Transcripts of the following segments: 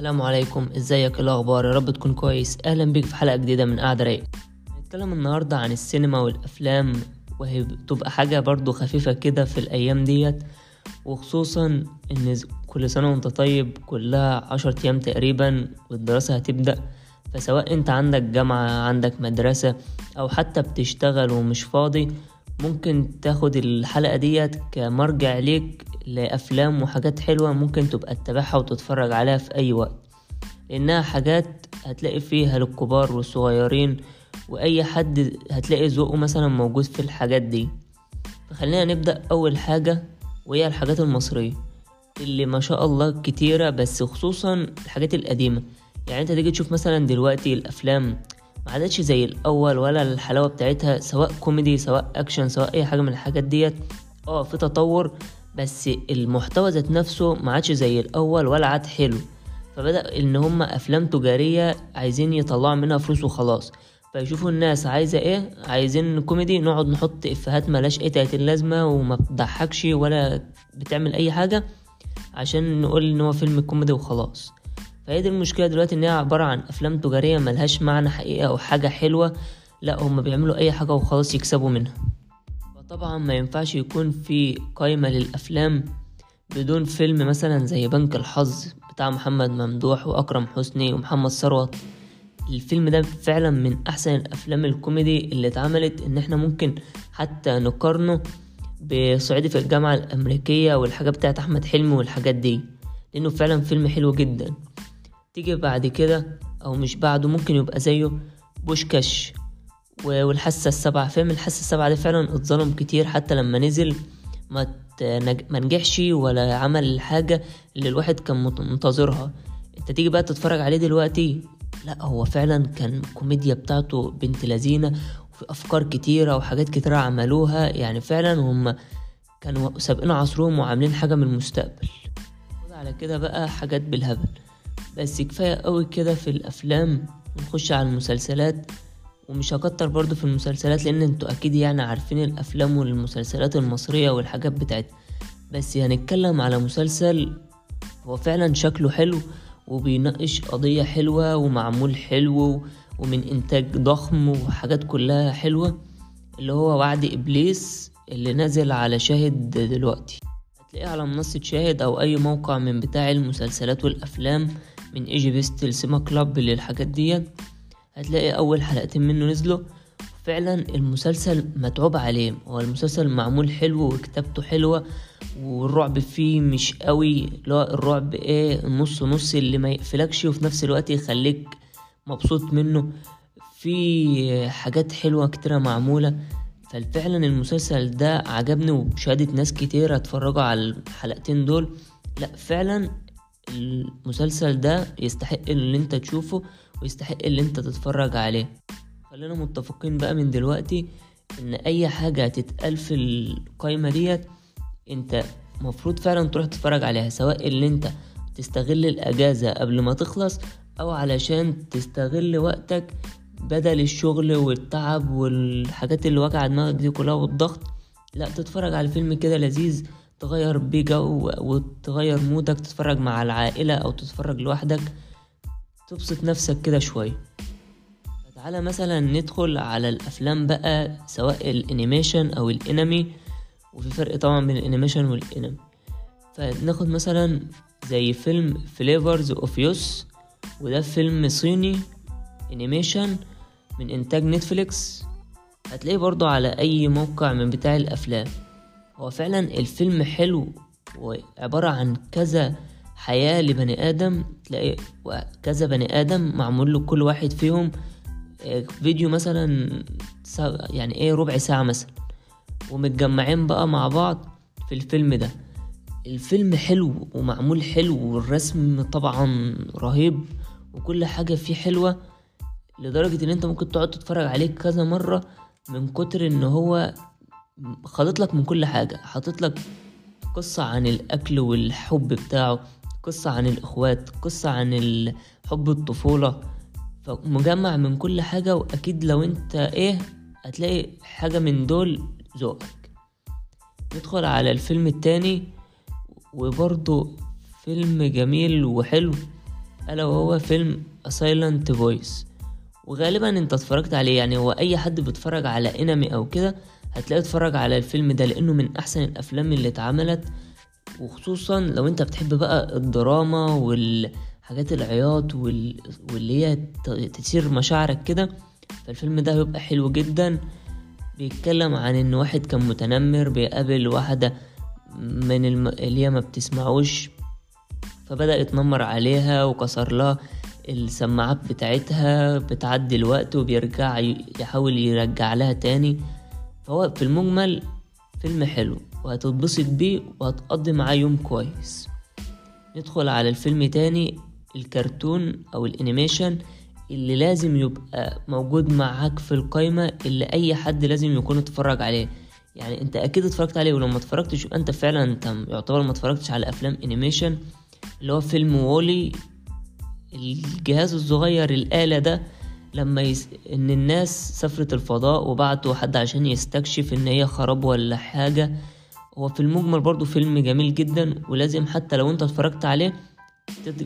السلام عليكم، ازيك؟ ايه الاخبار؟ يا رب تكون كويس. اهلا بيك في حلقه جديده من قعده رايقه. هنتكلم النهارده عن السينما والافلام، وهي بتبقى حاجه برضو خفيفه كده في الايام ديت، وخصوصا ان كل سنه وانت طيب، كلها 10 ايام تقريبا والدراسه هتبدا. فسواء انت عندك جامعه، عندك مدرسه، او حتى بتشتغل ومش فاضي، ممكن تاخد الحلقه ديت كمرجع ليك لأفلام وحاجات حلوة ممكن تبقى تتابعها وتتفرج عليها في أي وقت، لأنها حاجات هتلاقي فيها للكبار والصغيرين، وأي حد هتلاقي ذوقه مثلا موجود في الحاجات دي. فخلينا نبدأ أول حاجة، وهي الحاجات المصرية اللي ما شاء الله كتيرة، بس خصوصا الحاجات القديمة. يعني أنت تيجي تشوف مثلا دلوقتي الأفلام ما عادتش زي الأول، ولا الحلاوة بتاعتها، سواء كوميدي سواء أكشن سواء أي حاجة من الحاجات ديت. في تطور، بس المحتوى ذات نفسه ما عادش زي الاول ولا عاد حلو. فبدا ان هم افلام تجاريه عايزين يطلعوا منها فلوس وخلاص، فيشوفوا الناس عايزه ايه. عايزين كوميدي، نقعد نحط افيهات ملاش اي تاتين لازمه وما بتضحكش ولا بتعمل اي حاجه، عشان نقول ان هو فيلم كوميدي وخلاص. فهي دي المشكله دلوقتي، ان هي عباره عن افلام تجاريه ملهاش معنى حقيقه او حاجه حلوه. لا، هم بيعملوا اي حاجه وخلاص يكسبوا منها. طبعا ما ينفعش يكون في قائمة للأفلام بدون فيلم مثلا زي بنك الحظ بتاع محمد ممدوح وأكرم حسني ومحمد ثروت. الفيلم ده فعلا من أحسن الأفلام الكوميدي اللي اتعملت، إن احنا ممكن حتى نقارنه بصعيدي في الجامعة الأمريكية والحاجة بتاعت أحمد حلمي والحاجات دي، لأنه فعلا فيلم حلو جدا. تيجي بعد كده أو مش بعده، ممكن يبقى زيه بوشكاش والحاسة السبعة. فيلم الحاسة السبعة ده فعلا اتظلم كتير، حتى لما نزل ما نجحش ولا عمل الحاجة اللي الواحد كان منتظرها. انت تيجي بقى تتفرج عليه دلوقتي، لا هو فعلا كان كوميديا بتاعته بنت لذينة، وفي افكار كتيرة وحاجات كتيرة عملوها. يعني فعلا هم كانوا سابقين عصرهم وعاملين حاجة من المستقبل. على كده بقى حاجات بالهبل، بس كفاية قوي كده في الافلام. ونخش على المسلسلات، ومش هكتر برضو في المسلسلات، لان انتوا اكيد يعني عارفين الافلام والمسلسلات المصرية والحاجات بتاعتها. بس هنتكلم على مسلسل هو فعلا شكله حلو وبيناقش قضية حلوة ومعمول حلو ومن انتاج ضخم وحاجات كلها حلوة، اللي هو وعد ابليس، اللي نازل على شاهد دلوقتي. هتلاقيه على منصة شاهد او اي موقع من بتاع المسلسلات والافلام، من ايجي بيست لسيما كلاب للحاجات دي. هتلاقي اول حلقتين منه نزلوا، فعلا المسلسل متعوب عليه. هو المسلسل معمول حلو وكتابته حلوه، والرعب فيه مش قوي، لا الرعب نص نص اللي ما يقفلكش وفي نفس الوقت يخليك مبسوط منه. في حاجات حلوه كتيره معموله، ففعلا المسلسل ده عجبني، وبشهاده ناس كتير اتفرجوا على الحلقتين دول. لا فعلا المسلسل ده يستحق اللي انت تشوفه ويستحق اللي انت تتفرج عليه. خلينا متفقين بقى من دلوقتي ان اي حاجة هتتقال في القائمة ديت انت مفروض فعلا تروح تتفرج عليها، سواء اللي انت تستغل الاجازة قبل ما تخلص، او علشان تستغل وقتك بدل الشغل والتعب والحاجات اللي واجعة دماغك دي كلها والضغط. لا، تتفرج على فيلم كده لذيذ تغير بيه جو وتغير مودك، تتفرج مع العائلة او تتفرج لوحدك، تبسط نفسك كده شوية. تعالى مثلا ندخل على الافلام بقى، سواء الانيميشن او الانمي، وفي فرق طبعا بين الانيميشن والانمي. فناخد مثلا زي فيلم فليفرز اوف يوس، وده فيلم صيني انيميشن من انتاج نتفليكس. هتلاقيه برضو على اي موقع من بتاع الافلام. هو فعلا الفيلم حلو، وعبارة عن كذا حياة لبني آدم، تلاقي كذا بني آدم معمول له كل واحد فيهم فيديو مثلا يعني ربع ساعة مثلا، ومتجمعين بقى مع بعض في الفيلم ده. الفيلم حلو ومعمول حلو، والرسم طبعا رهيب، وكل حاجة فيه حلوة، لدرجة ان انت ممكن تقعد تتفرج عليه كذا مرة، من كتر ان هو خلط لك من كل حاجة. حاطط لك قصة عن الأكل والحب بتاعه، قصة عن الإخوات، قصة عن حب الطفولة، فمجمع من كل حاجة. وأكيد لو أنت هتلاقي حاجة من دول ذوقك. ندخل على الفيلم التاني، وبرضو فيلم جميل وحلو، ألا وهو فيلم A Silent Voice. وغالبا انت اتفرجت عليه، يعني هو اي حد بيتفرج على انمي او كده هتلاقي اتفرج على الفيلم ده، لانه من احسن الافلام اللي اتعملت، وخصوصا لو انت بتحب بقى الدراما والحاجات العياط واللي هي تثير مشاعرك كده، فالفيلم ده هيبقى حلو جدا. بيتكلم عن ان واحد كان متنمر بيقابل واحدة من اللي هي ما بتسمعوش، فبدأ يتنمر عليها وكسر لها السماعات بتاعتها، بتعدي الوقت وبيرجع يحاول يرجع لها تاني. فهو في المجمل فيلم حلو وهتتبسط بيه وهتقضي معاه يوم كويس. ندخل على الفيلم تاني، الكرتون او الانيميشن اللي لازم يبقى موجود معاك في القائمة، اللي اي حد لازم يكون اتفرج عليه. يعني انت اكيد اتفرجت عليه، ولو ما اتفرجتش انت فعلا انت يعتبر ما اتفرجتش على افلام انيميشن، اللي هو فيلم وولي. الجهاز الصغير الآلة ده لما ان الناس سافرت الفضاء وبعتوا حد عشان يستكشف ان هي خراب ولا حاجة. هو في المجمل برضو فيلم جميل جدا، ولازم حتى لو انت اتفرجت عليه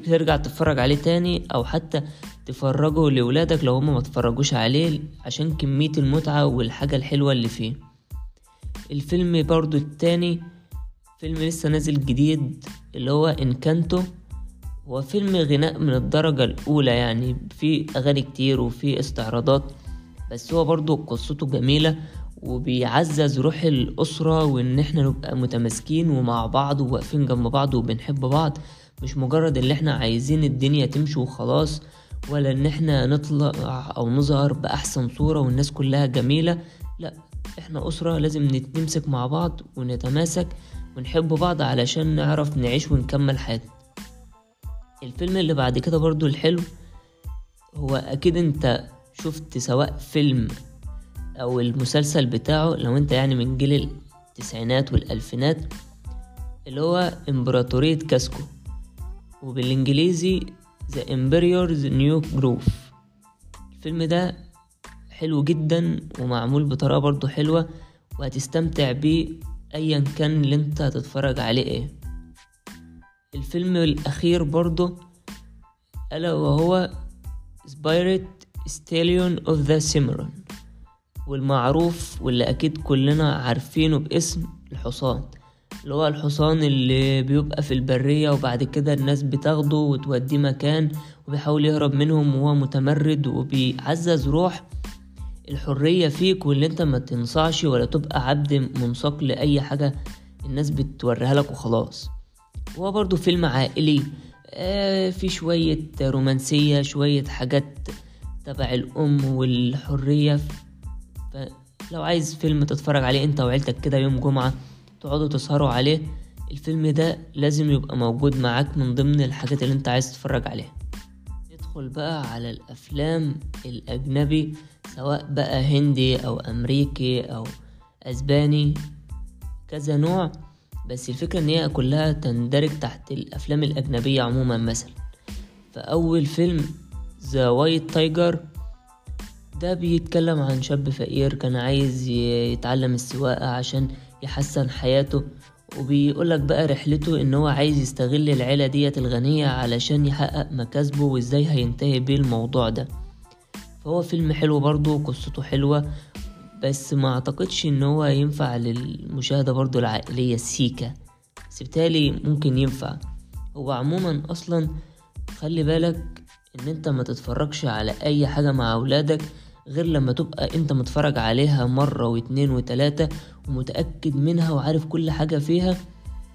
ترجع تتفرج عليه تاني، او حتى تفرجه لولادك لو هم ما تفرجوش عليه، عشان كمية المتعة والحاجة الحلوة اللي فيه. الفيلم برضو التاني فيلم لسه نازل جديد اللي هو انكانتو. هو فيلم غناء من الدرجة الأولى، يعني فيه أغاني كتير وفيه استعراضات، بس هو برضو قصته جميلة وبيعزز روح الأسرة، وإن إحنا نبقى متماسكين ومع بعض وواقفين جنب بعض وبنحب بعض، مش مجرد إن إحنا عايزين الدنيا تمشي وخلاص، ولا إن إحنا نطلع أو نظهر بأحسن صورة والناس كلها جميلة. لأ، إحنا أسرة لازم نتمسك مع بعض ونتماسك ونحب بعض علشان نعرف نعيش ونكمل حياتنا. الفيلم اللي بعد كده برضو الحلو، هو اكيد انت شفت سواء فيلم او المسلسل بتاعه لو انت يعني من جيل التسعينات والالفينات، اللي هو امبراطورية كاسكو، وبالانجليزي The Emperor's New Groove. الفيلم ده حلو جدا ومعمول بطريقة برضو حلوة، وهتستمتع بيه ايا كان اللي انت هتتفرج عليه ايه. الفيلم الأخير برضو ألا وهو Spirit Stallion of the Cimarron، والمعروف واللي أكيد كلنا عارفينه باسم الحصان، اللي هو الحصان اللي بيبقى في البرية وبعد كده الناس بتاخده وتوديه مكان وبيحاول يهرب منهم وهو متمرد، وبيعزز روح الحرية فيك، واللي انت ما تنصعش ولا تبقى عبد منساق لأي حاجة الناس بتوريها لك وخلاص. هو برضو فيلم عائلي، في شوية رومانسية، شوية حاجات تبع الأم والحرية. فلو عايز فيلم تتفرج عليه انت وعيلتك كده يوم جمعة تقعدوا تسهروا عليه، الفيلم ده لازم يبقى موجود معاك من ضمن الحاجات اللي انت عايز تتفرج عليها. ندخل بقى على الأفلام الأجنبي، سواء بقى هندي أو أمريكي أو أسباني، كذا نوع، بس الفكرة ان هي كلها تندرج تحت الافلام الاجنبية عموما. مثلا فاول فيلم ذا وايت تايجر، ده بيتكلم عن شاب فقير كان عايز يتعلم السواقة عشان يحسن حياته، وبيقولك بقى رحلته ان هو عايز يستغل العيلة ديت الغنية علشان يحقق مكاسبه، وازاي هينتهي بيه الموضوع ده. فهو فيلم حلو برضو، قصته حلوة، بس ما اعتقدش ان هو ينفع للمشاهدة برضو العائلية السيكة، بس بالتالي ممكن ينفع. هو عموما اصلا خلي بالك ان انت ما تتفرجش على اي حاجة مع اولادك غير لما تبقى انت متفرج عليها مرة واتنين وتلاتة ومتأكد منها وعارف كل حاجة فيها،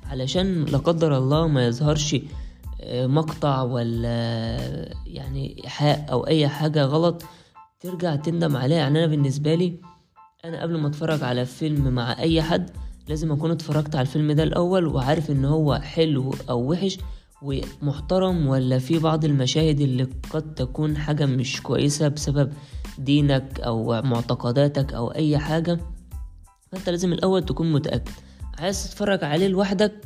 علشان لا قدر الله ما يظهرش مقطع ولا يعني إيحاء او اي حاجة غلط ترجع تندم عليها. يعني انا بالنسبة لي انا قبل ما اتفرج على فيلم مع اي حد لازم اكون اتفرجت على الفيلم ده الاول، وعارف ان هو حلو او وحش ومحترم، ولا في بعض المشاهد اللي قد تكون حاجة مش كويسة بسبب دينك او معتقداتك او اي حاجة. فانت لازم الاول تكون متأكد. عايز تتفرج عليه لوحدك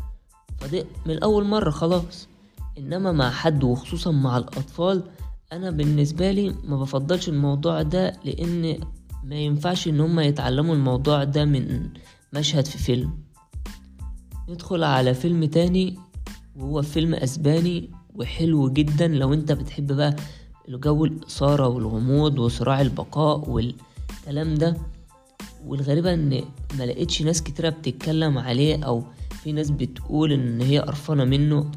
فدق من اول مرة خلاص، انما مع حد وخصوصا مع الاطفال انا بالنسبة لي ما بفضلش الموضوع ده، لان ما ينفعش ان هم يتعلموا الموضوع ده من مشهد في فيلم. ندخل على فيلم تاني وهو فيلم اسباني وحلو جدا لو انت بتحب بقى الجو الإثارة والغموض وصراع البقاء والكلام ده. والغريبة ان ما لقيتش ناس كتيرة بتتكلم عليه، او في ناس بتقول ان هي قرفانة منه.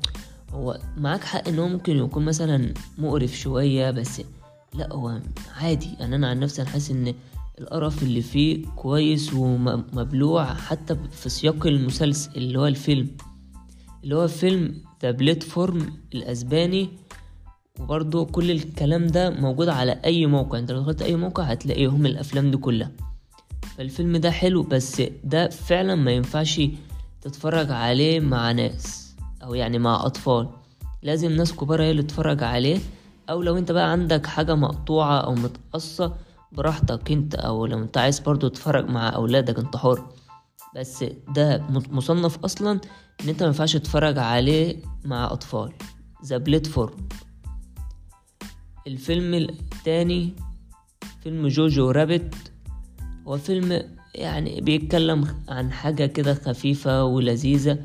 هو معاك حق انه ممكن يكون مثلا مقرف شوية، بس لا هو عادي. يعني انا عن نفسي حاسس ان القرف اللي فيه كويس ومبلوع حتى في سياق المسلسل اللي هو الفيلم، اللي هو فيلم ذا بلاتفورم الاسباني. وبرضه كل الكلام ده موجود على اي موقع، انت لو دخلت اي موقع هتلاقيهم الافلام دي كلها. فالفيلم ده حلو، بس ده فعلا ما ينفعش تتفرج عليه مع ناس، او يعني مع اطفال، لازم ناس كبار هي اللي تتفرج عليه. او لو انت بقى عندك حاجة مقطوعة او متقصة براحتك انت، او لو انت عايز برضو تتفرج مع اولادك انت حر. بس ده مصنف اصلا ان انت ما ينفعش تتفرج عليه مع اطفال، ذا بلاتفورم. الفيلم الثاني فيلم جوجو رابت. هو فيلم يعني بيتكلم عن حاجة كده خفيفة ولذيذة.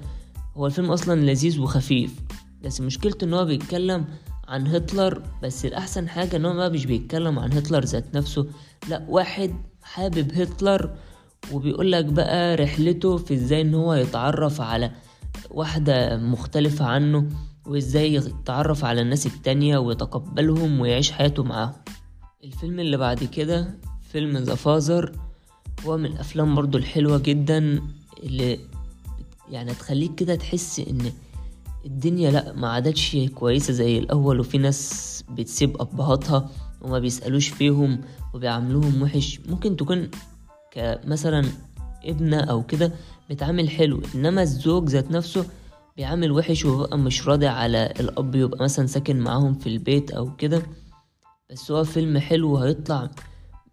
هو الفيلم اصلا لذيذ وخفيف، بس مشكلته ان هو بيتكلم عن هتلر. بس الأحسن حاجة إنه ما مش بيتكلم عن هتلر ذات نفسه، لأ واحد حابب هتلر وبيقولك بقى رحلته في إزاي إن هو يتعرف على واحدة مختلفة عنه، وإزاي يتعرف على الناس التانية ويتقبلهم ويعيش حياته معاهم. الفيلم اللي بعد كده فيلم ذا فازر، هو من الأفلام برضو الحلوة جدا اللي يعني تخليك كده تحس إن الدنيا لأ ما عادتش كويسة زي الأول، وفي ناس بتسيب أبهاتها وما بيسألوش فيهم وبيعملوهم وحش. ممكن تكون كمثلا ابنة أو كده بتعامل حلو، إنما الزوج ذات نفسه بيعامل وحش وبقى مش راضي على الأب، يبقى مثلا ساكن معاهم في البيت أو كده. بس هو فيلم حلو هيطلع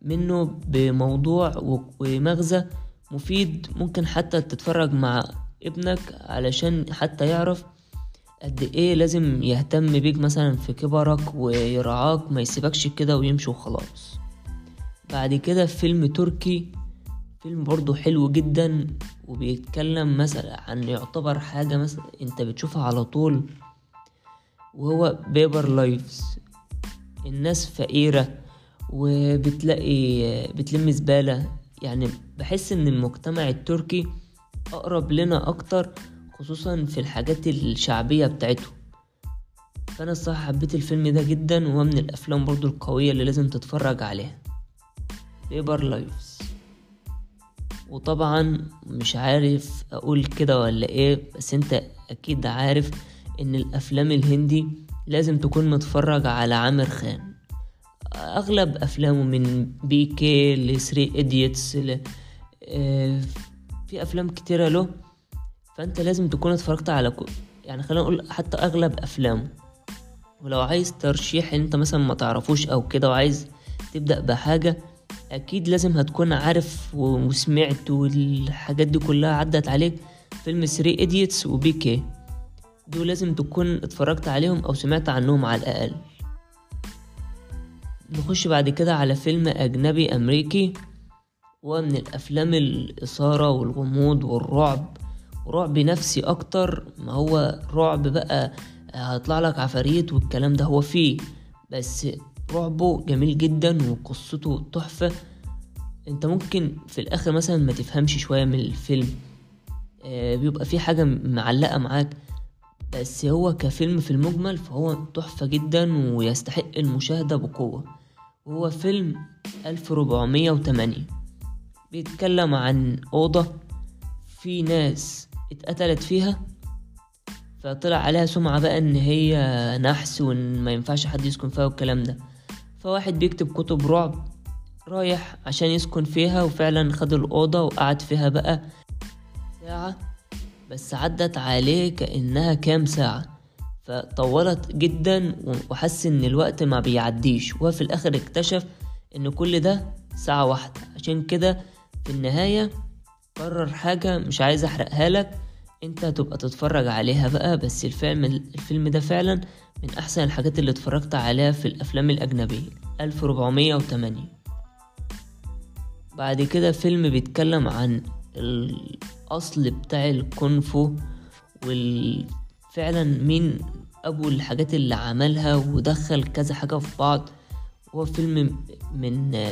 منه بموضوع ومغزى مفيد، ممكن حتى تتفرج مع ابنك علشان حتى يعرف قد ايه لازم يهتم بيك مثلا في كبرك ويرعاك، ما يسيبكش كده ويمشي وخلاص. بعد كده فيلم تركي، فيلم برضو حلو جدا وبيتكلم مثلا عن يعتبر حاجة مثلا انت بتشوفها على طول، وهو بيبر لايفز. الناس فقيرة وبتلاقي بتلم زبالة. يعني بحس ان المجتمع التركي اقرب لنا اكتر، خصوصا في الحاجات الشعبية بتاعته. فأنا الصراحة حبيت الفيلم ده جدا، وهو من الأفلام برضو القوية اللي لازم تتفرج عليها، بيبر لايفز. وطبعا مش عارف أقول كده ولا إيه، بس أنت أكيد عارف إن الأفلام الهندي لازم تكون متفرج على عامر خان. أغلب أفلامه من بي كي لثري إديتس في أفلام كتيرة له، فانت لازم تكون اتفرجت على يعني خلينا نقول حتى اغلب افلامه. ولو عايز ترشيح انت مثلا ما تعرفوش او كده وعايز تبدا بحاجه، اكيد لازم هتكون عارف وسمعت والحاجات دي كلها عدت عليك، فيلم 3 ايديتس وبي كي دول لازم تكون اتفرجت عليهم او سمعت عنهم على الاقل. نخش بعد كده على فيلم اجنبي امريكي، ومن الافلام الاثاره والغموض والرعب، رعب نفسي اكتر ما هو رعب بقى هطلع لك عفاريت والكلام ده، هو فيه بس رعبه جميل جدا وقصته تحفة. انت ممكن في الاخر مثلا ما تفهمش شوية من الفيلم، بيبقى فيه حاجة معلقة معاك، بس هو كفيلم في المجمل فهو تحفة جدا ويستحق المشاهدة بقوة. وهو فيلم 1408، بيتكلم عن أوضة في ناس اتقتلت فيها، فطلع عليها سمعة بقى ان هي نحس وان ما ينفعش حد يسكن فيها والكلام ده. فواحد بيكتب كتب رعب رايح عشان يسكن فيها، وفعلا خد الأوضة وقعد فيها بقى ساعة، بس عدت عليه كأنها كام ساعة، فطولت جدا وحس ان الوقت ما بيعديش. وفي الاخر اكتشف ان كل ده ساعة واحدة. عشان كده في النهاية قرر حاجة مش عايز احرقها لك، انت هتبقى تتفرج عليها بقى. بس الفيلم ده فعلا من احسن الحاجات اللي اتفرجت عليها في الافلام الاجنبية، 1408. بعد كده فيلم بيتكلم عن الاصل بتاع الكونفو، وفعلا مين أبو الحاجات اللي عملها ودخل كذا حاجة في بعض. هو فيلم من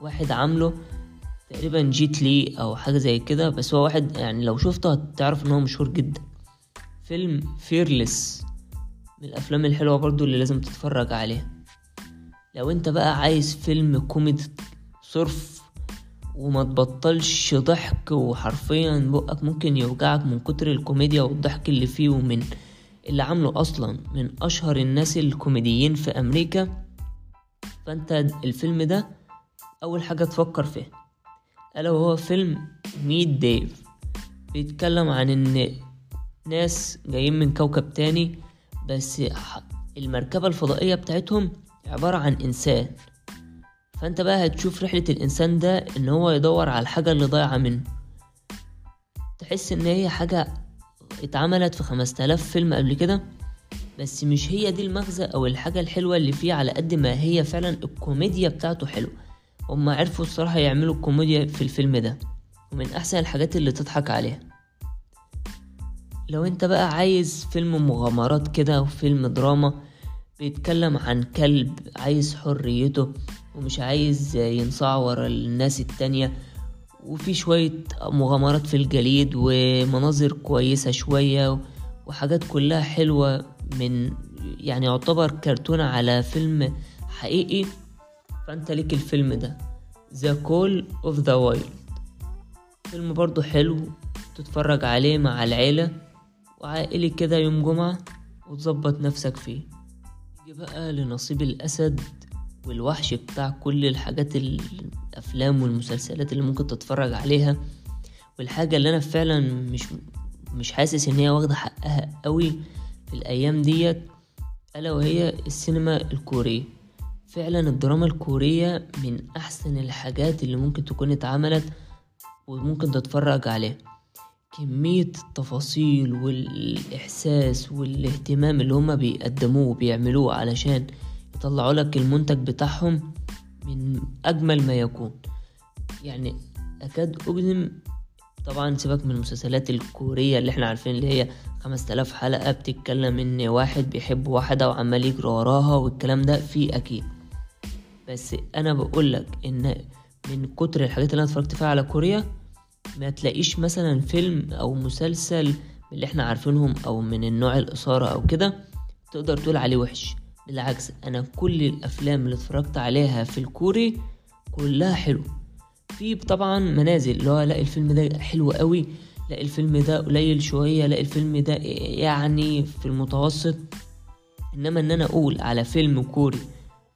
واحد عامله تقريبا جيت لي أو حاجة زي كده، بس هو واحد يعني لو شفته هتعرف أنه مشهور جدا. فيلم فيرلس من الأفلام الحلوة برضو اللي لازم تتفرج عليها. لو انت بقى عايز فيلم كوميدي صرف وما تبطلش ضحك وحرفيا بقك ممكن يوجعك من كتر الكوميديا والضحك اللي فيه، ومن اللي عامله اصلا من اشهر الناس الكوميديين في امريكا، فانت الفيلم ده اول حاجة تفكر فيه، الا وهو فيلم ميت ديف. بيتكلم عن ان ناس جايين من كوكب تاني، بس المركبة الفضائية بتاعتهم عبارة عن إنسان، فأنت بقى هتشوف رحلة الإنسان ده إن هو يدور على الحاجة اللي ضايعة منه. تحس إن هي حاجة اتعملت في 5000 فيلم قبل كده، بس مش هي دي المغزى أو الحاجة الحلوة اللي فيه، على قد ما هي فعلا الكوميديا بتاعته حلوة. هما عرفوا الصراحة يعملوا الكوميديا في الفيلم ده، ومن أحسن الحاجات اللي تضحك عليها. لو أنت بقى عايز فيلم مغامرات كده وفيلم دراما، بيتكلم عن كلب عايز حريته ومش عايز ينصاع ورا الناس التانية، وفي شوية مغامرات في الجليد ومناظر كويسة شوية وحاجات كلها حلوة، من يعني يعتبر كرتون على فيلم حقيقي. فانت ليك الفيلم ده The Call of the Wild، فيلم برضو حلو تتفرج عليه مع العيلة وعائلي كده يوم جمعة وتظبط نفسك فيه. بقى لنصيب الأسد والوحش بتاع كل الحاجات الأفلام والمسلسلات اللي ممكن تتفرج عليها، والحاجة اللي أنا فعلا مش حاسس إن هي واخدة حقها قوي في الأيام ديت، ألا وهي السينما الكورية. فعلا الدراما الكورية من أحسن الحاجات اللي ممكن تكون اتعملت وممكن تتفرج عليها. كمية التفاصيل والإحساس والاهتمام اللي هما بيقدموه وبيعملوه علشان يطلعوا لك المنتج بتاعهم من أجمل ما يكون. يعني أكاد أجزم، طبعا سيبك من المسلسلات الكورية اللي احنا عارفين اللي هي 5000 حلقة بتتكلم ان واحد بيحب واحدة وعمال يجري وراها والكلام ده فيه أكيد، بس أنا بقولك ان من كتر الحاجات اللي أنا اتفرجت فيها على كوريا ما تلاقيش مثلا فيلم او مسلسل اللي احنا عارفينهم او من النوع الاثاره او كده تقدر تقول عليه وحش. بالعكس، انا كل الافلام اللي اتفرجت عليها في الكوري كلها حلو. في طبعا منازل اللي هو لا الفيلم ده حلو قوي، لا الفيلم ده قليل شويه، لا الفيلم ده يعني في المتوسط، انما ان انا اقول على فيلم كوري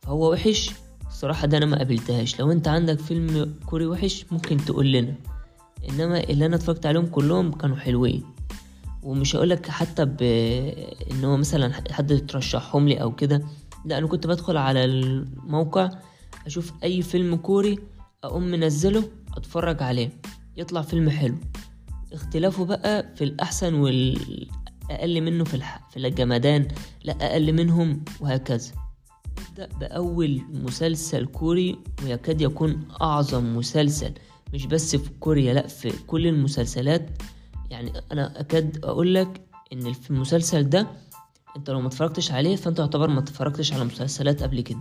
فهو وحش الصراحه ده انا ما قابلتهاش. لو انت عندك فيلم كوري وحش ممكن تقول لنا، انما اللي انا اتفرجت عليهم كلهم كانوا حلوين. ومش هقولك حتى ان هو مثلا حد ترشحهم لي او كده، لا انا كنت بدخل على الموقع اشوف اي فيلم كوري اقوم منزله اتفرج عليه، يطلع فيلم حلو. اختلافه بقى في الاحسن والاقل منه في الجمدان، لا اقل منهم وهكذا. نبدا باول مسلسل كوري، ويكاد يكون اعظم مسلسل مش بس في كوريا، لا في كل المسلسلات. يعني انا اكاد اقولك ان في المسلسل ده انت لو ما اتفرجتش عليه فانت يعتبر ما اتفرجتش على مسلسلات قبل كده.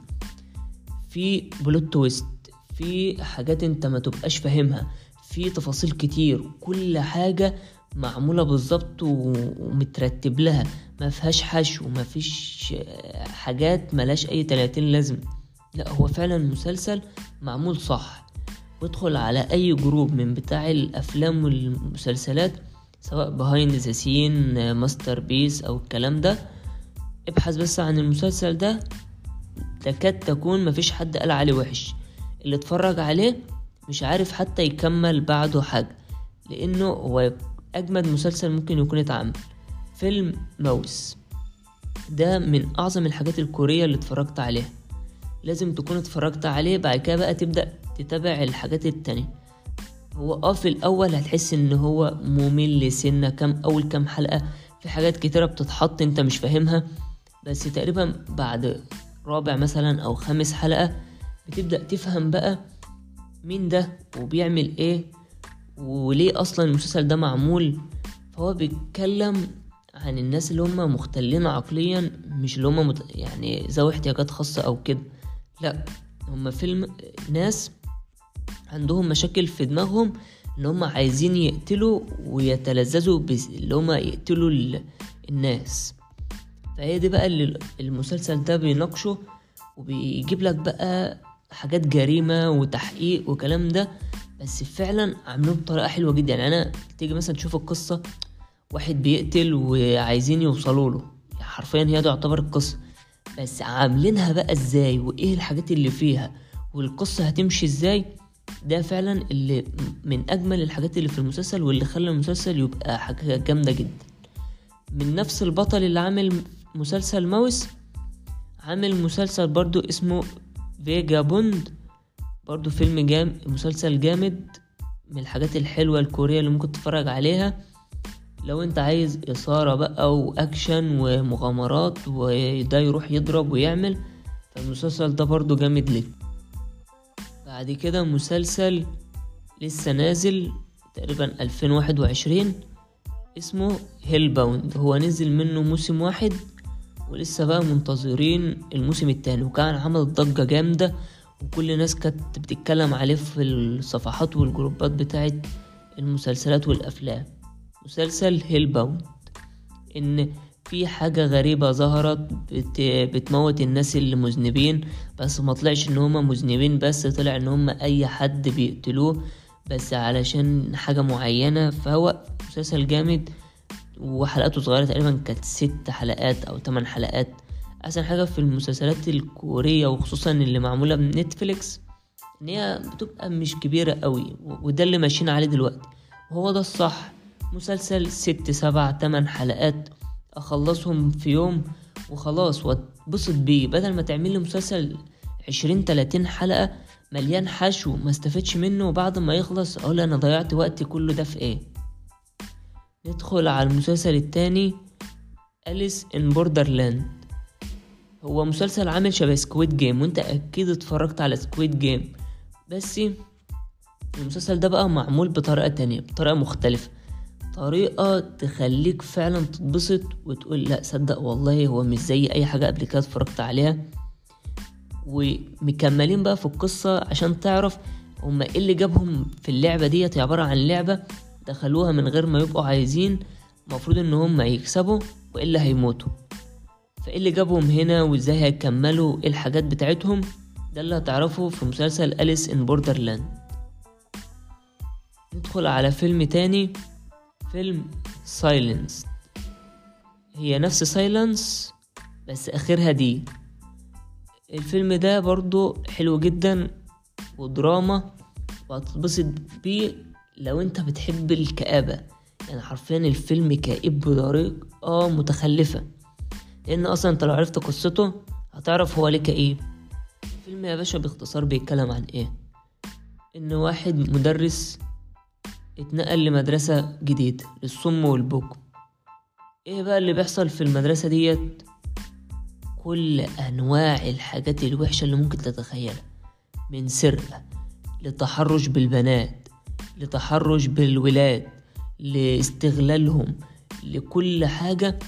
في بلوت تويست، في حاجات انت ما تبقاش فاهمها، في تفاصيل كتير، كل حاجة معمولة بالظبط ومترتب لها، ما فيهاش حشو وما فيش حاجات ملاش اي 30 لازم. لا هو فعلا مسلسل معمول صح. وادخل على اي جروب من بتاع الافلام والمسلسلات، سواء بهايند ذا سين، ماستر بيس او الكلام ده، ابحث بس عن المسلسل ده، تكاد تكون مفيش حد قال عليه وحش. اللي اتفرج عليه مش عارف حتى يكمل بعده حاجة، لانه هو اجمد مسلسل ممكن يكون اتعمل. فيلم موس ده من اعظم الحاجات الكورية اللي اتفرجت عليها، لازم تكون اتفرجت عليه بعد كده بقى تبدأ تتابع الحاجات التانية. هو في الاول هتحس ان هو ممل سنة، اول كام حلقة في حاجات كتيرة بتتحط انت مش فاهمها، بس تقريبا بعد رابع مثلا او خامس حلقة بتبدأ تفهم بقى مين ده وبيعمل ايه وليه اصلا المسلسل ده معمول. فهو بيتكلم عن الناس اللي هم مختلين عقليا، مش اللي هم يعني ذوي احتياجات خاصة او كده، لا هم فيلم ناس عندهم مشاكل في دماغهم ان هم عايزين يقتلوا ويتلذذوا اللي هم يقتلوا الناس. فهي دي بقى اللي المسلسل ده بيناقشه، وبيجيب لك بقى حاجات جريمة وتحقيق وكلام ده، بس فعلا عملوه بطريقة حلوة جدا. يعني انا تيجي مثلا تشوف القصة واحد بيقتل وعايزين يوصلوا له، حرفيا هي ده يعتبر القصة، بس عاملينها بقى ازاي وايه الحاجات اللي فيها والقصة هتمشي ازاي، ده فعلا اللي من اجمل الحاجات اللي في المسلسل واللي خلى المسلسل يبقى حاجة جامدة جدا. من نفس البطل اللي عامل مسلسل موس عامل مسلسل برضو اسمه فيجابوند، برضو فيلم جامد، مسلسل جامد، من الحاجات الحلوة الكورية اللي ممكن تتفرج عليها لو انت عايز اثارة بقى واكشن ومغامرات وده يروح يضرب ويعمل، فالمسلسل ده برضو جامد ليه. بعد كده مسلسل لسه نازل تقريبا 2021 اسمه هيلباوند، هو نزل منه موسم واحد ولسه بقى منتظرين الموسم التاني، وكان عمل ضجة جامدة وكل الناس كانت بتتكلم عليه في الصفحات والجروبات بتاعت المسلسلات والافلام. مسلسل هيلباوند ان في حاجة غريبة ظهرت بتموت الناس اللي مذنبين، بس ما طلعش ان هما مذنبين، بس طلع ان هما اي حد بيقتلوه بس علشان حاجة معينة. فهو مسلسل جامد وحلقاته صغيرة، تقريبا كانت 6 حلقات أو 8 حلقات. احسن حاجة في المسلسلات الكورية وخصوصا اللي معمولة من نتفليكس ان هي بتبقى مش كبيرة قوي، وده اللي ماشيين عليه دلوقتي وهو ده الصح. مسلسل 6 7 8 حلقات اخلصهم في يوم وخلاص واتبسط بيه، بدل ما تعمل لي مسلسل 20-30 حلقة مليان حشو ما استفدش منه وبعد ما يخلص اقول انا ضيعت وقتي كله ده في ايه. ندخل على المسلسل التاني أليس إن بوردرلاند، هو مسلسل عامل شبه سكويد جيم، وانت اكيد اتفرجت على سكويد جيم، بس المسلسل ده بقى معمول بطريقة تانية، بطريقة مختلفة، طريقة تخليك فعلا تتبسط وتقول لا صدق والله هو مش زي اي حاجة قبل كده اتفرجت عليها. ومكملين بقى في القصة عشان تعرف هما ايه اللي جابهم في اللعبة ديت، عبارة عن لعبة دخلوها من غير ما يبقوا عايزين، مفروض ان هم يكسبوا والا هيموتوا، فايه اللي جابهم هنا وازاي هيكملوا ايه الحاجات بتاعتهم، ده اللي هتعرفه في مسلسل أليس إن بوردرلاند. ندخل على فيلم تاني، فيلم سايلنس، هي نفس سايلنس بس اخرها دي. الفيلم ده برضو حلو جدا ودراما وهتتبسط بيه لو انت بتحب الكآبة، يعني حرفيا الفيلم كئيب بطريقة متخلفة، لان اصلا انت لو عرفت قصته هتعرف هو ليه كئيب. الفيلم يا باشا باختصار بيتكلم عن ايه، ان واحد مدرس اتنقل لمدرسة جديدة للصم والبكم. ايه بقى اللي بيحصل في المدرسة ديت؟ كل انواع الحاجات الوحشة اللي ممكن تتخيلها، من سرقة لتحرش بالبنات لتحرش بالولاد لاستغلالهم لكل حاجة.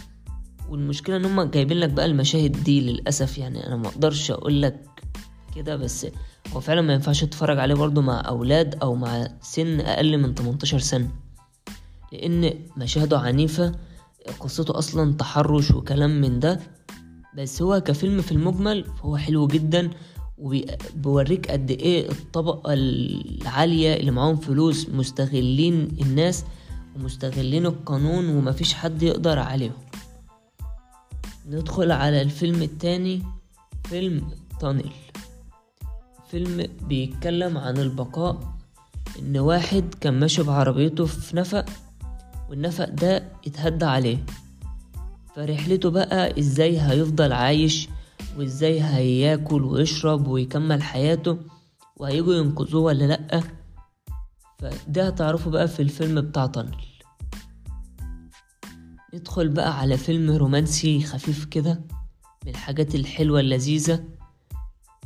والمشكلة ان هم جايبين لك بقى المشاهد دي للأسف، يعني انا ما اقدرش اقول لك كده، بس هو فعلا ما ينفعش تتفرج عليه برضو مع اولاد او مع سن اقل من 18 سنة لان مشاهده عنيفة، قصته اصلا تحرش وكلام من ده، بس هو كفيلم في المجمل فهو حلو جدا وبيوريك قد ايه الطبقة العالية اللي معاهم فلوس مستغلين الناس ومستغلين القانون ومفيش حد يقدر عليهم. ندخل على الفيلم التاني، فيلم تانل. فيلم بيتكلم عن البقاء، ان واحد كان ماشي بعربيته في نفق والنفق ده اتهدى عليه، فرحلته بقى ازاي هيفضل عايش وازاي هياكل ويشرب ويكمل حياته وهيجوا ينقذوه ولا لأ، فده هتعرفه بقى في الفيلم بتاع طنل. ندخل بقى على فيلم رومانسي خفيف كده من الحاجات الحلوة اللذيذة،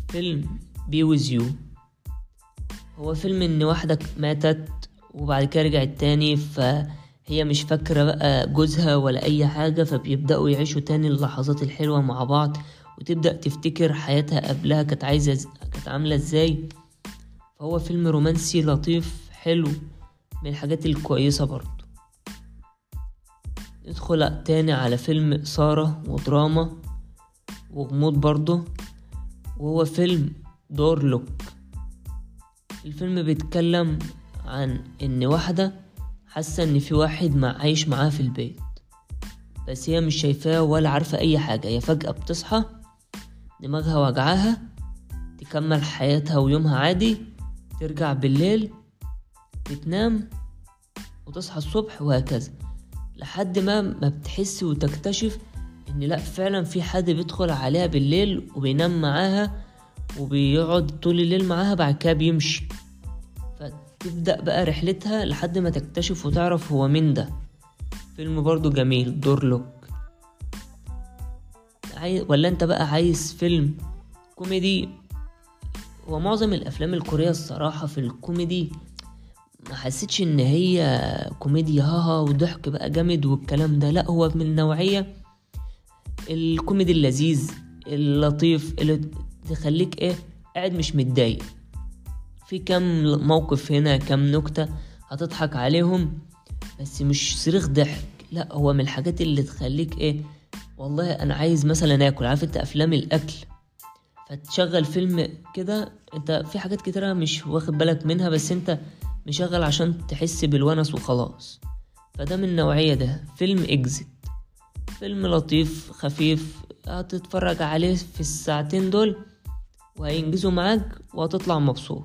فيلم بي ويز يو. هو فيلم ان واحدة ماتت وبعد كده رجعت تاني، ف هي مش فاكرة بقى جوزها ولا أي حاجة، فبيبدأوا يعيشوا تاني اللحظات الحلوة مع بعض، وتبدأ تفتكر حياتها قبلها كانت عاملة ازاي. فهو فيلم رومانسي لطيف حلو من الحاجات الكويسة. برضه ندخل تاني على فيلم إثارة ودراما وغموض برضه، وهو فيلم دور لوك. الفيلم بيتكلم عن ان واحدة حاسة ان في واحد عايش معاه في البيت، بس هي مش شايفاه ولا عارفة اي حاجة. هي فجأة بتصحى دماغها وجعاها، تكمل حياتها ويومها عادي، ترجع بالليل بتنام وتصحى الصبح وهكذا، لحد ما بتحس وتكتشف ان لا فعلا في حد بيدخل عليها بالليل وبينام معاها وبيقعد طول الليل معاها، بعد كده بيمشي. فتبدأ بقى رحلتها لحد ما تكتشف وتعرف هو مين ده. فيلم برضو جميل دور لوك. ولا انت بقى عايز فيلم كوميدي؟ ومعظم الافلام الكورية الصراحة في الكوميدي ما حسيتش ان هي كوميديا هاها وضحك بقى جامد والكلام ده، لا هو من النوعية الكوميدي اللذيذ اللطيف اللي تخليك ايه قاعد مش متضايق. في كم موقف هنا كم نكتة هتضحك عليهم، بس مش صريخ ضحك، لا هو من الحاجات اللي تخليك ايه والله انا عايز مثلا اكل، عارف انت افلام الاكل، فتشغل فيلم كده انت في حاجات كتيرة مش واخد بالك منها بس انت مشغل عشان تحس بالونس وخلاص. فده من النوعية ده فيلم اكزيت، فيلم لطيف خفيف هتتفرج عليه في الساعتين دول وهينجزوا معاك وهتطلع مبسوط.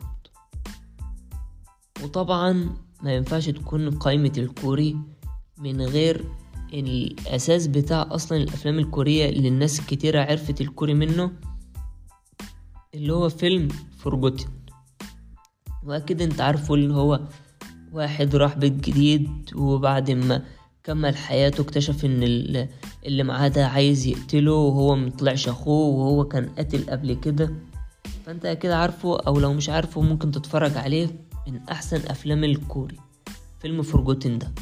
وطبعا ما ينفعش تكون قائمة الكوري من غير الأساس بتاع أصلا الأفلام الكورية اللي الناس كتيرة عرفت الكوري منه، اللي هو فيلم فورغوتن. وأكيد انت عارفه، اللي هو واحد راح بيت جديد وبعد ما كمل حياته اكتشف ان اللي معاه ده عايز يقتله وهو مطلعش اخوه وهو كان قاتل قبل كده. فانت اكيد عارفه، او لو مش عارفه ممكن تتفرج عليه، من احسن افلام الكوري فيلم فورغوتن ده.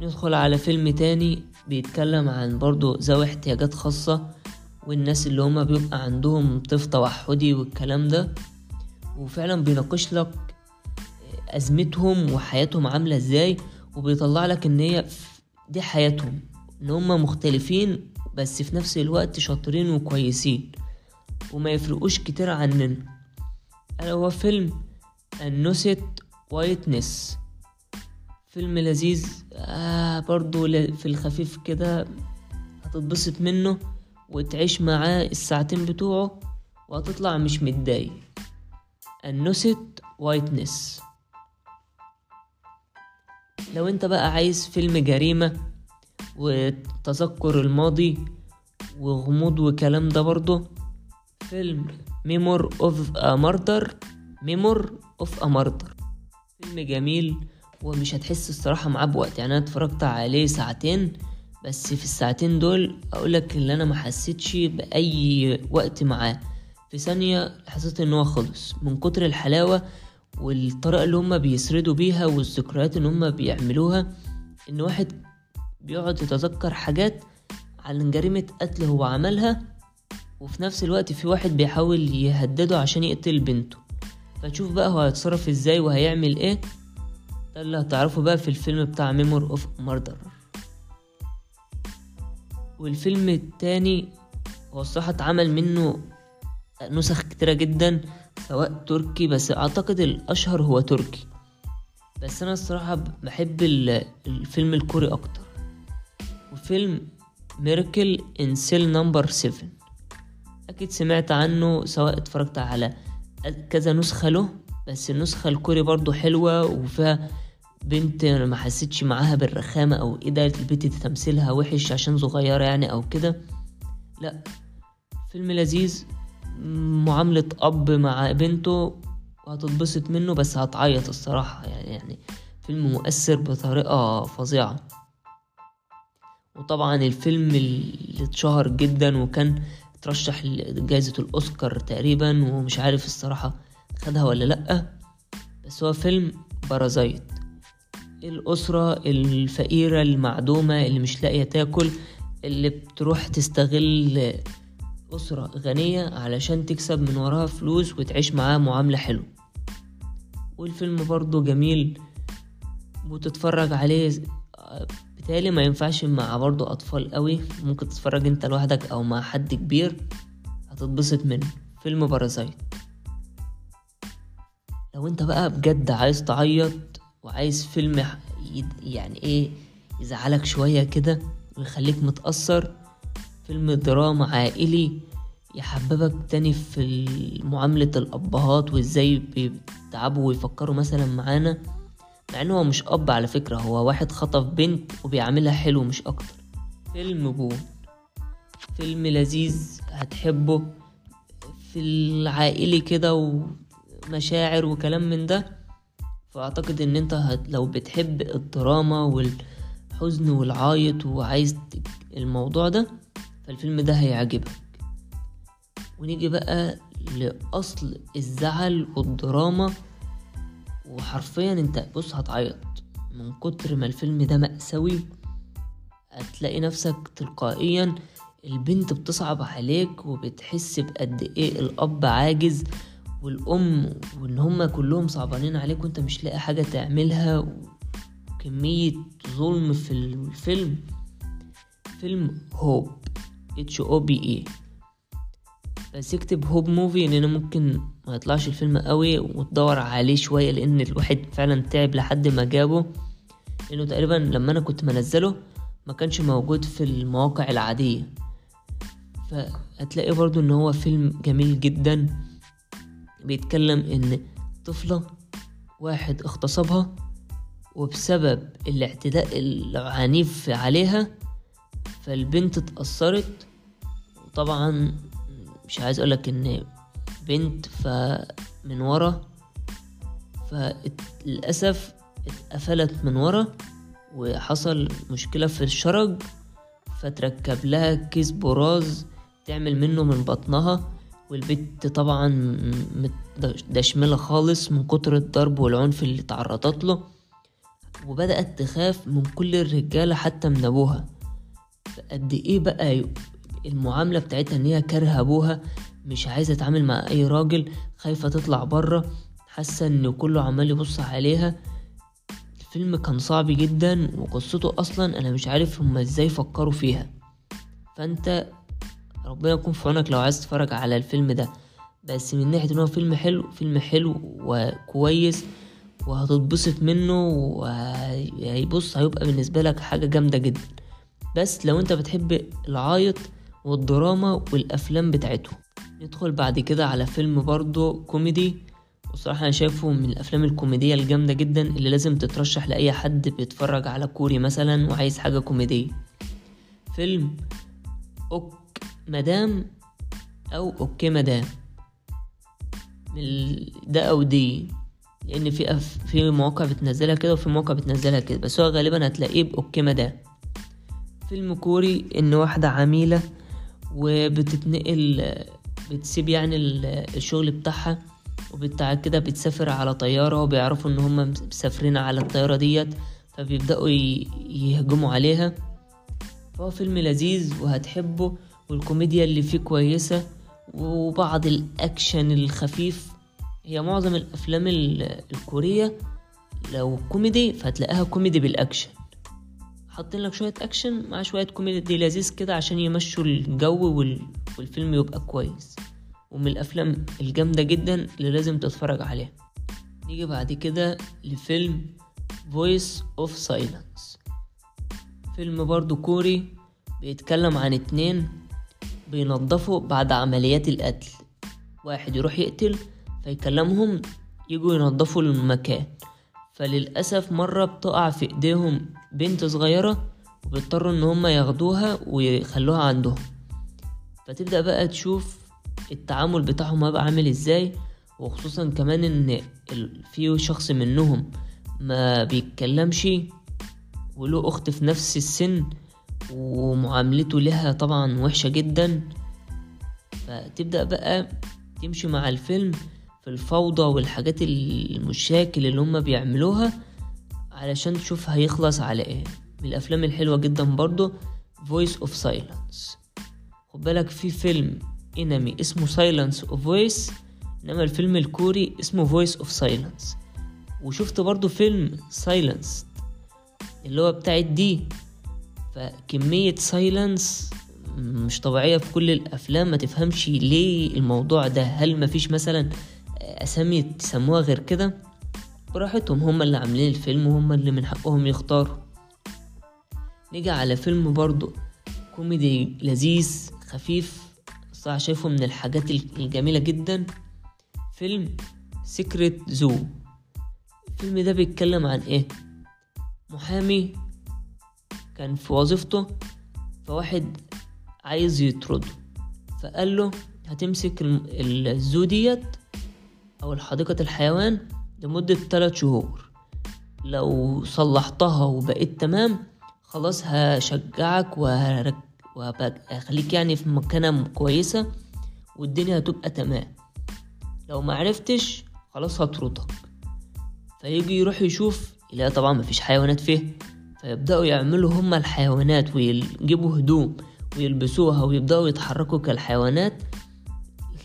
ندخل على فيلم تاني بيتكلم عن برضو ذوي احتياجات خاصة والناس اللي هما بيبقى عندهم طفل توحدي والكلام ده، وفعلا بيناقش لك ازمتهم وحياتهم عاملة ازاي، وبيطلع لك ان هي دي حياتهم، ان هم مختلفين بس في نفس الوقت شاطرين وكويسين وما يفرقوش كتير عننا. هو فيلم النست وايتنس، فيلم لذيذ برضو في الخفيف كده، هتتبسط منه وتعيش معاه الساعتين بتوعه وهتطلع مش متضايق. النست وايتنس. لو انت بقى عايز فيلم جريمة وتذكر الماضي وغموض وكلام ده، برضه فيلم Memory of a Murder. فيلم جميل ومش هتحس الصراحة معاه بوقت، يعني انا اتفرجت عليه ساعتين بس في الساعتين دول اقولك اللي انا ما حسيتش بأي وقت معاه، في ثانية حسيت ان هو خلص من كتر الحلاوة والطريقة اللي هم بيسردوا بيها والذكريات اللي هم بيعملوها، ان واحد بيقعد يتذكر حاجات عن جريمة قتل هو عملها، وفي نفس الوقت في واحد بيحاول يهدده عشان يقتل بنته، فتشوف بقى هو هيتصرف ازاي وهيعمل ايه. ده اللي هتعرفه بقى في الفيلم بتاع Memory of Murder. والفيلم التاني هو الصراحة اتعمل منه نسخ كتيرة جدا، سواء تركي بس اعتقد الاشهر هو تركي، بس انا الصراحة بحب الفيلم الكوري اكتر. وفيلم ميركل ان سيل نمبر 7 اكيد سمعت عنه، سواء اتفرجت على كذا نسخة له، بس النسخة الكوري برضو حلوة وفيها بنت ما حسيتش معاها بالرخامة او ايه ده البنت تمثيلها وحش عشان صغيرة يعني او كده، لا فيلم لذيذ معاملة أب مع بنته وهتتبسط منه بس هتعيط الصراحة، يعني فيلم مؤثر بطريقة فظيعة. وطبعا الفيلم اللي اتشهر جدا وكان ترشح لجائزة الأوسكار تقريبا ومش عارف الصراحة خدها ولا لأ، بس هو فيلم بارازايت. الأسرة الفقيرة المعدومة اللي مش لاقية تاكل، اللي بتروح تستغل أسرة غنية علشان تكسب من وراها فلوس وتعيش معاها معاملة حلوة. والفيلم برضو جميل وتتفرج عليه، بالتالي ما ينفعش مع برضو أطفال قوي، ممكن تتفرج انت لوحدك أو مع حد كبير هتتبسط منه. فيلم بارازايت. لو انت بقى بجد عايز تعيط وعايز فيلم يعني ايه يزعلك شوية كده ويخليك متأثر، فيلم دراما عائلي يحببك تاني في معاملة الأبهات وإزاي بيتعبوا ويفكروا مثلا معانا، مع إنه هو مش أب على فكرة، هو واحد خطف بنت وبيعملها حلو مش أكتر. فيلم بون، فيلم لذيذ هتحبه، في العائلي كده ومشاعر وكلام من ده. فأعتقد إن أنت لو بتحب الدراما والحزن والعايط وعايز الموضوع ده فالفيلم ده هيعجبك. ونيجي بقى لأصل الزعل والدراما، وحرفيا انت بص هتعيط من كتر ما الفيلم ده مأساوي. هتلاقي نفسك تلقائيا البنت بتصعب عليك وبتحس بقد ايه الأب عاجز والأم، وان هما كلهم صعبانين عليك وانت مش لاقي حاجة تعملها، وكمية ظلم في الفيلم. فيلم هوب HOBE، بس اكتب هوب موفي لان ممكن ما يطلعش الفيلم قوي وتدور عليه شويه، لان الواحد فعلا تعب لحد ما جابه، لانه تقريبا لما انا كنت منزله ما كانش موجود في المواقع العاديه. فهتلاقي برضو ان هو فيلم جميل جدا، بيتكلم ان طفله واحد اغتصبها وبسبب الاعتداء العنيف عليها فالبنت اتأثرت. وطبعا مش عايز اقولك ان بنت فمن ورا، فللأسف اتقفلت من ورا وحصل مشكلة في الشرج، فتركب لها كيس براز تعمل منه من بطنها، والبنت طبعا دشملة خالص من كتر الضرب والعنف اللي تعرضت له، وبدأت تخاف من كل الرجالة حتى من ابوها. قد ايه بقى المعاملة بتاعتها، ان هي كارهة ابوها، مش عايزة اتعامل مع اي راجل، خايفة تطلع برا، حاسة ان كله عمال يبص عليها. الفيلم كان صعب جدا وقصته اصلا انا مش عارف هما ازاي فكروا فيها. فانت ربنا يكون في عونك لو عايز تتفرج على الفيلم ده، بس من ناحية ان هو فيلم حلو، فيلم حلو وكويس وهتتبسط منه، وهيبص هيبقى بالنسبة لك حاجة جامدة جدا. بس لو انت بتحب العايط والدراما والافلام بتاعته. ندخل بعد كده على فيلم برضو كوميدي، وصراحة انا شايفه من الافلام الكوميدية الجامدة جدا اللي لازم تترشح لاي حد بيتفرج على كوري مثلا وعايز حاجة كوميدية. فيلم اوكجا مدام او اوكي مدام ده او دي، لان في مواقع بتنزلها كده وفي مواقع بتنزلها كده، بس هو غالبا هتلاقيه باوكي مدام. فيلم كوري ان واحدة عميلة وبتتنقل، بتسيب يعني الشغل بتاعها وبتاعت كده، بتسافر على طيارة وبيعرفوا ان هم مسافرين على الطيارة ديت، فبيبدأوا يهجموا عليها. فهو فيلم لذيذ وهتحبه، والكوميديا اللي فيه كويسة وبعض الاكشن الخفيف. هي معظم الافلام الكورية لو كوميدي فهتلاقيها كوميدي بالاكشن، حاطين لك شويه اكشن مع شويه كوميدي، دي لذيذ كده عشان يمشوا الجو والفيلم يبقى كويس، ومن الافلام الجامده جدا اللي لازم تتفرج عليها. نيجي بعد كده لفيلم فويس اوف سايلنس، فيلم برضو كوري بيتكلم عن 2 بينظفوا بعد عمليات القتل، واحد يروح يقتل فيكلمهم يجوا ينظفوا المكان، فللأسف مرة بتقع في ايديهم بنت صغيرة وبيضطروا ان هم ياخدوها ويخلوها عندهم. فتبدأ بقى تشوف التعامل بتاعهم هيبقى عامل ازاي، وخصوصا كمان ان في شخص منهم ما بيتكلمش وله اخت في نفس السن ومعاملته لها طبعا وحشة جدا. فتبدأ بقى تمشي مع الفيلم في الفوضى والحاجات المشاكل اللي هم بيعملوها علشان تشوف هيخلص على ايه. من الافلام الحلوة جدا برضو Voice of Silence. خد بالك في فيلم انمي اسمه Silence of Voice، انما الفيلم الكوري اسمه Voice of Silence. وشفت برضو فيلم Silence اللي هو بتاع دي، فكمية Silence مش طبيعية في كل الافلام. ما تفهمش ليه الموضوع ده، هل مفيش مثلا اسامي تسموها غير كده؟ براحتهم، هم اللي عاملين الفيلم وهم اللي من حقهم يختاروا. نيجي على فيلم برضو كوميدي لذيذ خفيف صراحة شايفه من الحاجات الجميلة جدا، فيلم سيكريت زو. الفيلم ده بيتكلم عن ايه؟ محامي كان في وظيفته، فواحد عايز يطرده، فقال له هتمسك الزو ديت او الحديقة الحيوان لمدة 3 شهور، لو صلحتها وبقيت تمام خلاص هشجعك وهخليك يعني في مكانة كويسة والدنيا هتبقى تمام، لو ما عرفتش خلاص هطردك. فيجي يروح يشوف، لا طبعا مفيش حيوانات فيه، فيبدأوا يعملوا هما الحيوانات ويجيبوا هدوم ويلبسوها ويبدأوا يتحركوا كالحيوانات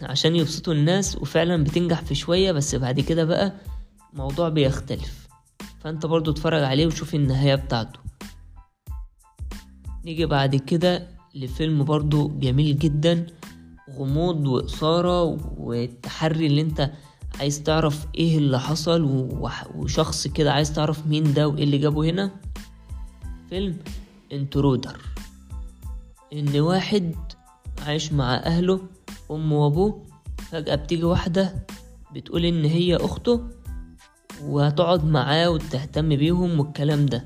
عشان يبسطوا الناس، وفعلا بتنجح في شوية بس بعد كده بقى موضوع بيختلف. فانت برضو اتفرج عليه وشوف النهاية بتاعته. نيجي بعد كده لفيلم برضو جميل جدا، غموض وإثارة والتحري اللي انت عايز تعرف ايه اللي حصل وشخص كده عايز تعرف مين ده وايه اللي جابه هنا، فيلم انترودر. ان واحد عايش مع اهله امه وابوه، فجأة بتيجي واحدة بتقول ان هي اخته وهتقعد معاه وتهتم بيهم والكلام ده،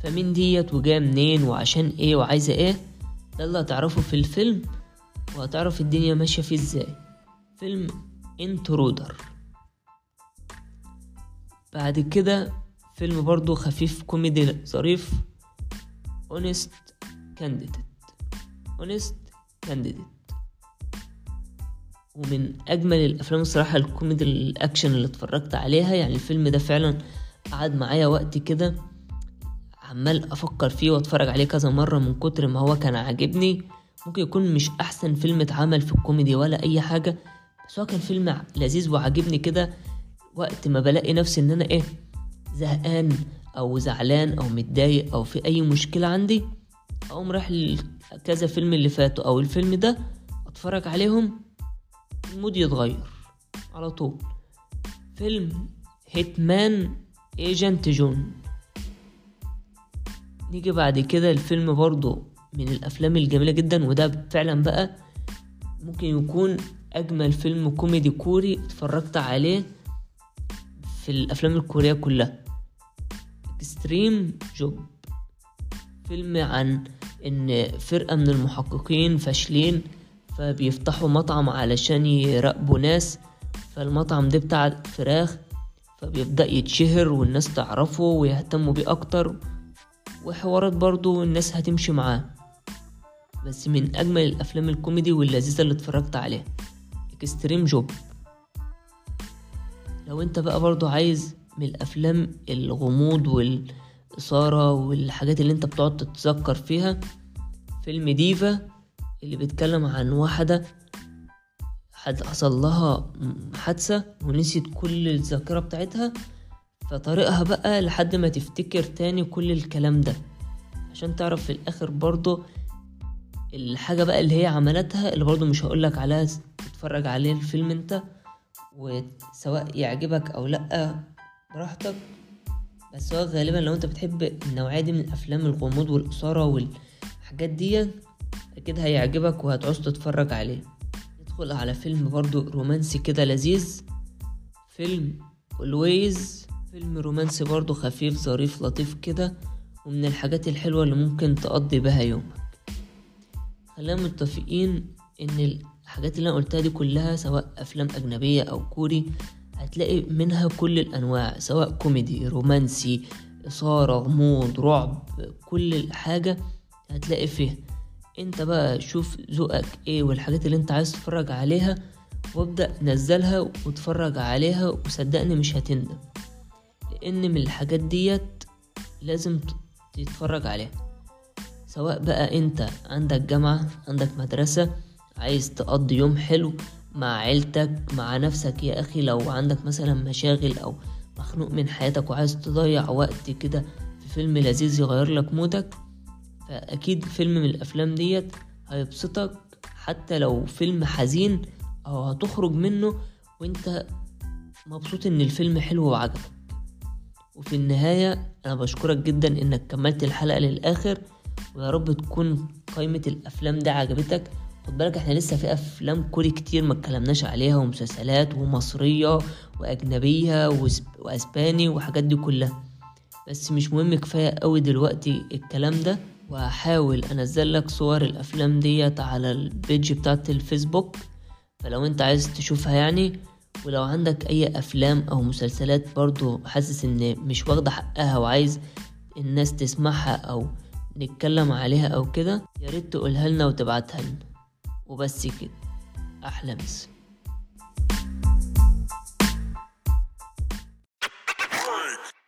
فمين ديت وجايه منين وعشان ايه وعايزه ايه، ده اللي هتعرفه في الفيلم وهتعرف الدنيا ماشيه فيه ازاي. فيلم انترودر. بعد كده فيلم برضو خفيف كوميدي ظريف، Honest Candidate. ومن اجمل الافلام الصراحه الكوميدي الاكشن اللي اتفرجت عليها. يعني الفيلم ده فعلا قعد معايا وقت كده عمال افكر فيه واتفرج عليه كذا مره من كتر ما هو كان عاجبني. ممكن يكون مش احسن فيلم اتعمل في الكوميدي ولا اي حاجه، بس هو كان فيلم لذيذ وعاجبني كده. وقت ما بلاقي نفسي ان انا ايه زهقان او زعلان او متضايق او في اي مشكله عندي، اقوم رايح لكذا فيلم اللي فاتوا او الفيلم ده اتفرج عليهم، المود يتغير على طول. فيلم هيتمان ايجنت جون. نيجي بعد كده الفيلم برضو من الافلام الجميلة جدا، وده فعلا بقى ممكن يكون اجمل فيلم كوميدي كوري اتفرجت عليه في الافلام الكورية كلها، اكستريم جوب. فيلم عن ان فرقة من المحققين فاشلين فبيفتحوا مطعم علشان يراقبوا ناس، فالمطعم ده بتاع الفراخ، فبيبدأ يتشهر والناس تعرفه ويهتموا بيه اكتر، وحوارات برضو الناس هتمشي معاه. بس من اجمل الافلام الكوميدي واللذيذة اللي اتفرجت عليها اكستريم جوب. لو انت بقى برضو عايز من الافلام الغموض والاثارة والحاجات اللي انت بتقعد تتذكر فيها، فيلم ديفا اللي بيتكلم عن واحدة حصل لها حادثة ونسيت كل الذاكرة بتاعتها، فطريقها بقى لحد ما تفتكر تاني كل الكلام ده عشان تعرف في الاخر برضو الحاجة بقى اللي هي عملتها، اللي برضو مش هقولك عليها، تتفرج عليه الفيلم انت وسواء يعجبك او لأ براحتك. بس هو غالبا لو انت بتحب النوعية دي من الافلام الغموض والإثارة والحاجات دي اكيد هيعجبك وهتعوز تتفرج عليه. ندخل على فيلم برضو رومانسي كده لذيذ، فيلم Always. فيلم رومانسي برضو خفيف ظريف لطيف كده، ومن الحاجات الحلوة اللي ممكن تقضي بها يومك. خلينا متفقين ان الحاجات اللي انا قلتها دي كلها سواء افلام اجنبية او كوري هتلاقي منها كل الانواع، سواء كوميدي رومانسي إثارة غموض رعب، كل الحاجة هتلاقي فيها. انت بقى شوف ذوقك ايه والحاجات اللي انت عايز تتفرج عليها وابدأ نزلها وتفرج عليها، وصدقني مش هتندم. لأن من الحاجات ديت لازم تتفرج عليها، سواء بقى انت عندك جامعة، عندك مدرسة، عايز تقضي يوم حلو مع عيلتك مع نفسك. يا أخي لو عندك مثلا مشاغل أو مخنوق من حياتك وعايز تضيع وقت كده في فيلم لذيذ يغير لك مودك، فأكيد فيلم من الأفلام ديت هيبسطك، حتى لو فيلم حزين أو هتخرج منه وانت مبسوط ان الفيلم حلو وعجبك. وفي النهاية أنا بشكرك جدا إنك كملت الحلقة للآخر، ويا رب تكون قائمة الأفلام ده عجبتك. خد بالك احنا لسه في أفلام كوري كتير ما اتكلمناش عليها، ومسلسلات ومصرية وأجنبية وأسباني وحاجات دي كلها، بس مش مهم، كفاية قوي دلوقتي الكلام ده. وهحاول أنزل لك صور الأفلام ديت على البيج بتاعت الفيسبوك، فلو انت عايز تشوفها يعني. ولو عندك اي افلام او مسلسلات برضو حاسس ان مش واخده حقها وعايز الناس تسمعها او نتكلم عليها او كده، ياريت تقولها لنا وتبعتها لنا. وبس كده، احلى مسا.